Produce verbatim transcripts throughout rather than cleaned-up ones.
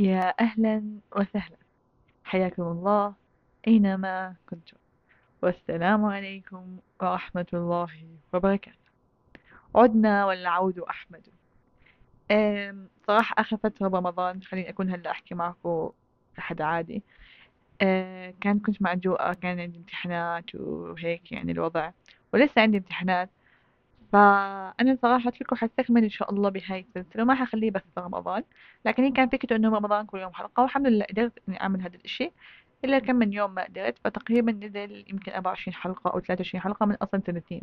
يا أهلا وسهلا، حياكم الله أينما كنتم، والسلام عليكم ورحمة الله وبركاته. عدنا والعود أحمد. صراحة آخر فترة برمضان، خليني أكون هلا أحكي معكم أحد عادي، أه كان كنت معجوقة، كان عندي امتحانات وهيك، يعني الوضع، ولسه عندي امتحانات. فأنا صراحة لكم حستكمل إن شاء الله بهاي السلسلة، وما حخليه بس رمضان، لكن هي كان فكرته إنه رمضان كل يوم حلقة، والحمد لله قدرت إني أعمل هذا الإشي، إلا كم من يوم ما قدرت. فتقريبا نزل يمكن أربعة وعشرين حلقة أو ثلاثة وعشرين حلقة من أصلا ثلاثين،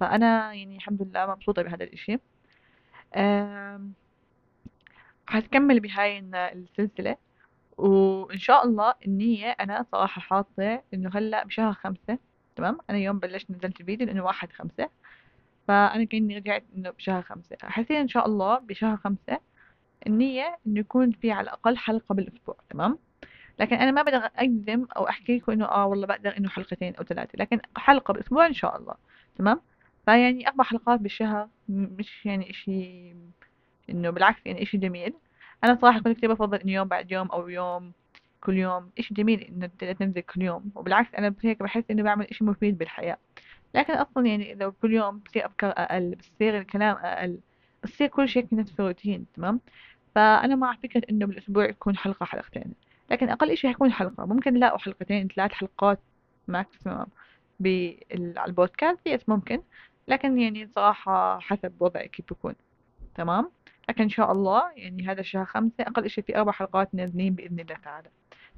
فأنا يعني الحمد لله مبسوطة بهذا الإشي. حتكمل بهاي السلسلة، وإن شاء الله النية أنا صراحة حاطة إنه هلأ بشهر خمسة، تمام؟ أنا يوم بلشت نزلت الفيديو لأنه واحد خمسة، فأنا كأني رجعت إنه بشهر خمسة. حسيت إن شاء الله بشهر خمسة النية إنه يكون في على الأقل حلقة بالأسبوع، تمام؟ لكن أنا ما بقدر أقدم أو أحكي لكم إنه آه والله بقدر إنه حلقتين أو ثلاثة، لكن حلقة بالأسبوع إن شاء الله، تمام؟ فيعني أربع حلقات بالشهر مش يعني إشي إنه، بالعكس يعني إشي جميل. أنا صراحة كنت كتير بفضل إنه يوم بعد يوم أو يوم كل يوم، إشي جميل إنه تنزل كل يوم، وبالعكس أنا هيك بحس إنه بعمل إشي مفيد بالحياة. لكن أصلا يعني إذا كل يوم بصير أفكار أقل، بصير الكلام أقل، بصير كل شيء نفس روتين، تمام؟ فأنا مع فكرة إنه بالأسبوع يكون حلقة حلقتين، لكن أقل إشي هيكون حلقة، ممكن لا حلقتين ثلاث حلقات ماكسيموم على البودكاست، يس ممكن، لكن يعني صراحة حسب وضعي كيف بكون، تمام؟ لكن إن شاء الله يعني هذا الشهر خمسة أقل إشي في أربع حلقات نازلين بإذن الله تعالى،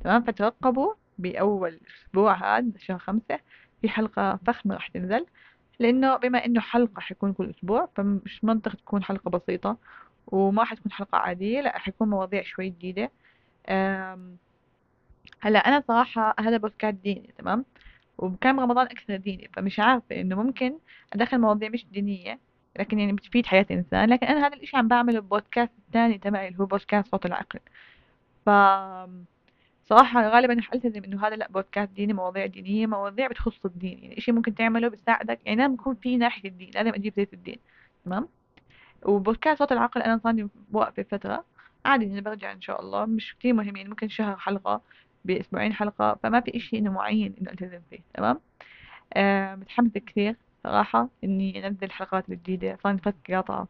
تمام؟ فترقبوا بأول أسبوع هذا شهر خمسة في حلقة فخمة راح تنزل، لأنه بما إنه حلقة حيكون كل أسبوع، فمش منطق تكون حلقة بسيطة، وما حتكون حلقة عادية، لأ حيكون مواضيع شوي جديدة. هلا أنا صراحة هذا بودكاست ديني، تمام؟ وكان رمضان أكثر ديني، فمش عارفة إنه ممكن أدخل مواضيع مش دينية لكن يعني بتفيد حياة الإنسان، لكن أنا هذا الإشي عم بعمله ببودكاست الثاني تبعي اللي هو بودكاست صوت العقل. ف صراحة غالبا حالتزم إنه هذا لأ بودكاست ديني، مواضيع دينية، مواضيع بتخص الدين، يعني إشي ممكن تعمله بتساعدك، يعني لازم يكون في ناحية الدين، لازم أجيب زيت الدين، تمام؟ وبودكاست صوت العقل أنا صارني واقفة فترة، عادي إني برجع إن شاء الله، مش كتير مهم، يعني ممكن شهر حلقة، بأسبوعين حلقة، فما في إشي إنه معين إنه ألتزم فيه، تمام؟ آه متحمسة كثير صراحة إني أنزل الحلقات الجديدة، صار فترة قاطعة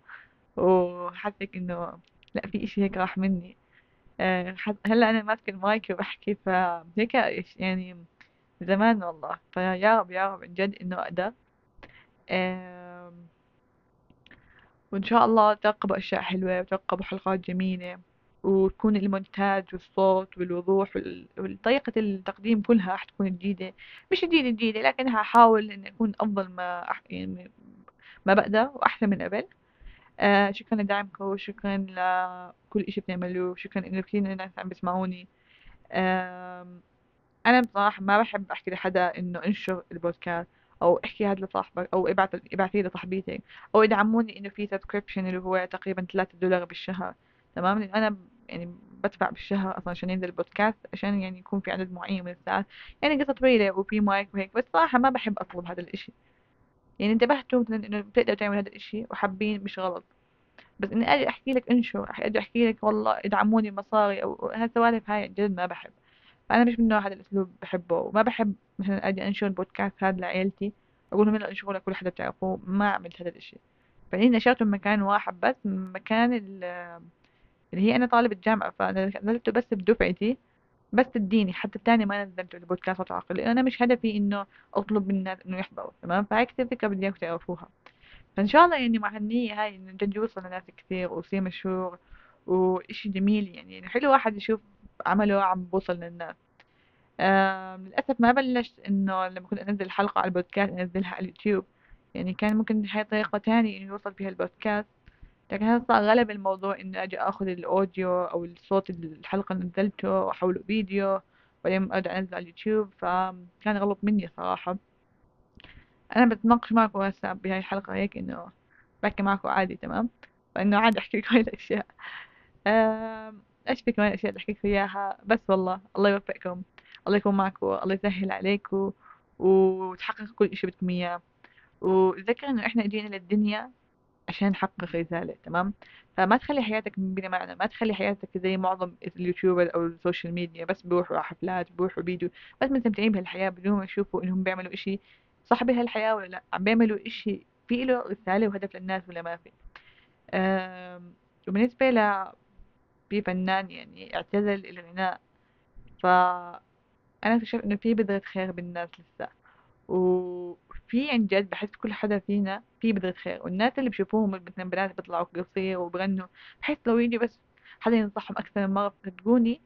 وحسيت إنه لأ في إشي هيك راح مني. أه هلا أنا ماسك المايك وبحكي، فهيك يعني زمان والله، فيا رب يا رب عن جد إنه أقدر. أه وإن شاء الله ترقبوا أشياء حلوة، وترقبوا حلقات جميلة، وتكون المونتاج والصوت والوضوح وطريقة التقديم كلها حتكون جديدة، مش جديدة جديدة، لكن هحاول إن أكون أفضل ما أح... يعني ما بقدر وأحسن من قبل. آه شكرا لدعمكم، وشكرا لكل إشي بتعملوه، شكرا إنه كثير ناس عم بسمعوني. آه أنا بصراحة ما بحب أحكي لحدا إنه انشر البودكاست، أو احكي هذا لصاحبك، أو ابعت ابعتيه لصاحبتك، أو ادعموني إنه في سبسكريبشن اللي هو تقريبا ثلاثة دولار بالشهر، تمام؟ لأن أنا يعني بدفع بالشهر أصلا عشان ينزل البودكاست، عشان يعني يكون في عدد معين من الساعات، يعني قصة طويلة وفي مايك وهيك، بس صراحة ما بحب أطلب هذا الإشي. يعني انتبهتوا مثلا إنه بتقدروا تعملوا هذا الإشي وحابين، مش غلط، بس إني أجي أحكي لك انشر، أجي أحكي لك والله ادعموني مصاري أو هالسوالف هاي جد ما بحب. فأنا مش من نوع هذا الأسلوب بحبه، وما بحب مثلا أجي أنشر البودكاست هذا لعيلتي، أقول لهم يلا انشروا لكل حدا بتعرفوه، ما عملت هذا الإشي. فإني نشرته بمكان واحد بس، مكان ال اللي هي أنا طالبة جامعة، فأنا نزلته بس بدفعتي، بس الديني، حتى الثاني ما نزلته البودكاست صوت العقل، لأن أنا مش هدفي إنه أطلب من الناس إنه يحضروا، تمام؟ فهاي كتير فكرة بدي إياكم تعرفوها. فإن شاء الله يعني مع النية هاي إنه جد يوصل لناس كتير، ويصير مشهور، وإشي جميل، يعني يعني حلو واحد يشوف عمله عم بوصل للناس. للأسف ما بلشت إنه لما كنت أنزل حلقة على البودكاست أنزلها على اليوتيوب، يعني كان ممكن هاي طريقة تانية إنه يوصل فيها البودكاست، لكن هذا صار غلب الموضوع إنه أجي أخذ الأوديو أو الصوت الحلقة اللي نزلته وأحوله فيديو وبعدين أرجع أنزله على اليوتيوب، فكان غلط مني صراحة. أنا بتناقش معكم واتساب بهاي الحلقة هيك، إنه بحكي معكم عادي، تمام؟ فإنه عادي أحكي لكم هاي الأشياء. إيش في كمان أشياء أحكي لكم إياها، بس والله الله يوفقكم، الله يكون معكم، الله يسهل عليكم، وتحقق كل إشي بدكم إياه، وتذكر إنه إحنا إجينا للدنيا عشان نحقق رسالة، تمام. فما تخلي حياتك بلا معنى، ما تخلي حياتك زي معظم اليوتيوبر أو السوشيال ميديا، بس بيروحوا على حفلات، بيروحوا فيديو، بس مستمتعين بهالحياة بدون ما يشوفوا إنهم بيعملوا إشي صح بهالحياة ولا لأ، عم بيعملوا إشي في له رسالة وهدف للناس ولا ما في. آم، وبالنسبة ل في فنان يعني اعتزل الغناء، فأنا اكتشفت إنه في بذرة خير بالناس لسه، وفي عن جد بحس كل حدا فينا في بذرة خير، والناس اللي بشوفوهم مثلا بنات بيطلعوا قصير وبغنوا بحس لو يجي بس حدا ينصحهم أكثر من مرة صدقوني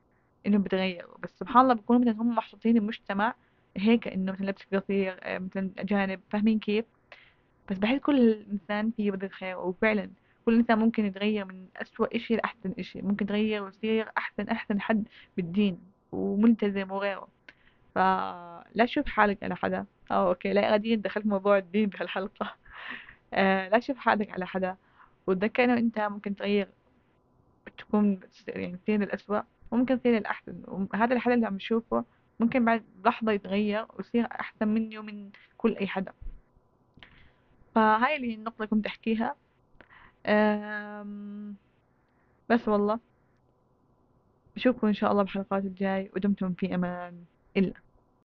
إنهم بتغيروا، بس سبحان الله بيكونوا مثلا هم محطوطين المجتمع هيك إنه مثلا لبس قصير مثلا أجانب، فاهمين كيف؟ بس بحس كل إنسان فيه بذرة خير، وفعلا كل إنسان ممكن يتغير من أسوأ إشي لأحسن إشي، ممكن يتغير ويصير أحسن أحسن حد بالدين وملتزم وغيره. فلا تشوف حالك على حدا، أو أوكي لا غادي دخلت موضوع الدين بهالحلقة. آه، لا تشوف حالك على حدا، وتذكر إنه أنت ممكن تغير، تكون يعني تصير للأسوأ وممكن تصير للأحسن، وهذا الحدا اللي عم نشوفه ممكن بعد لحظة يتغير ويصير أحسن مني ومن كل أي حدا. فهاي اللي النقطة اللي كنت أحكيها. أم بس والله بشوفكم إن شاء الله بحلقات الجاي، ودمتم في أمان. إلا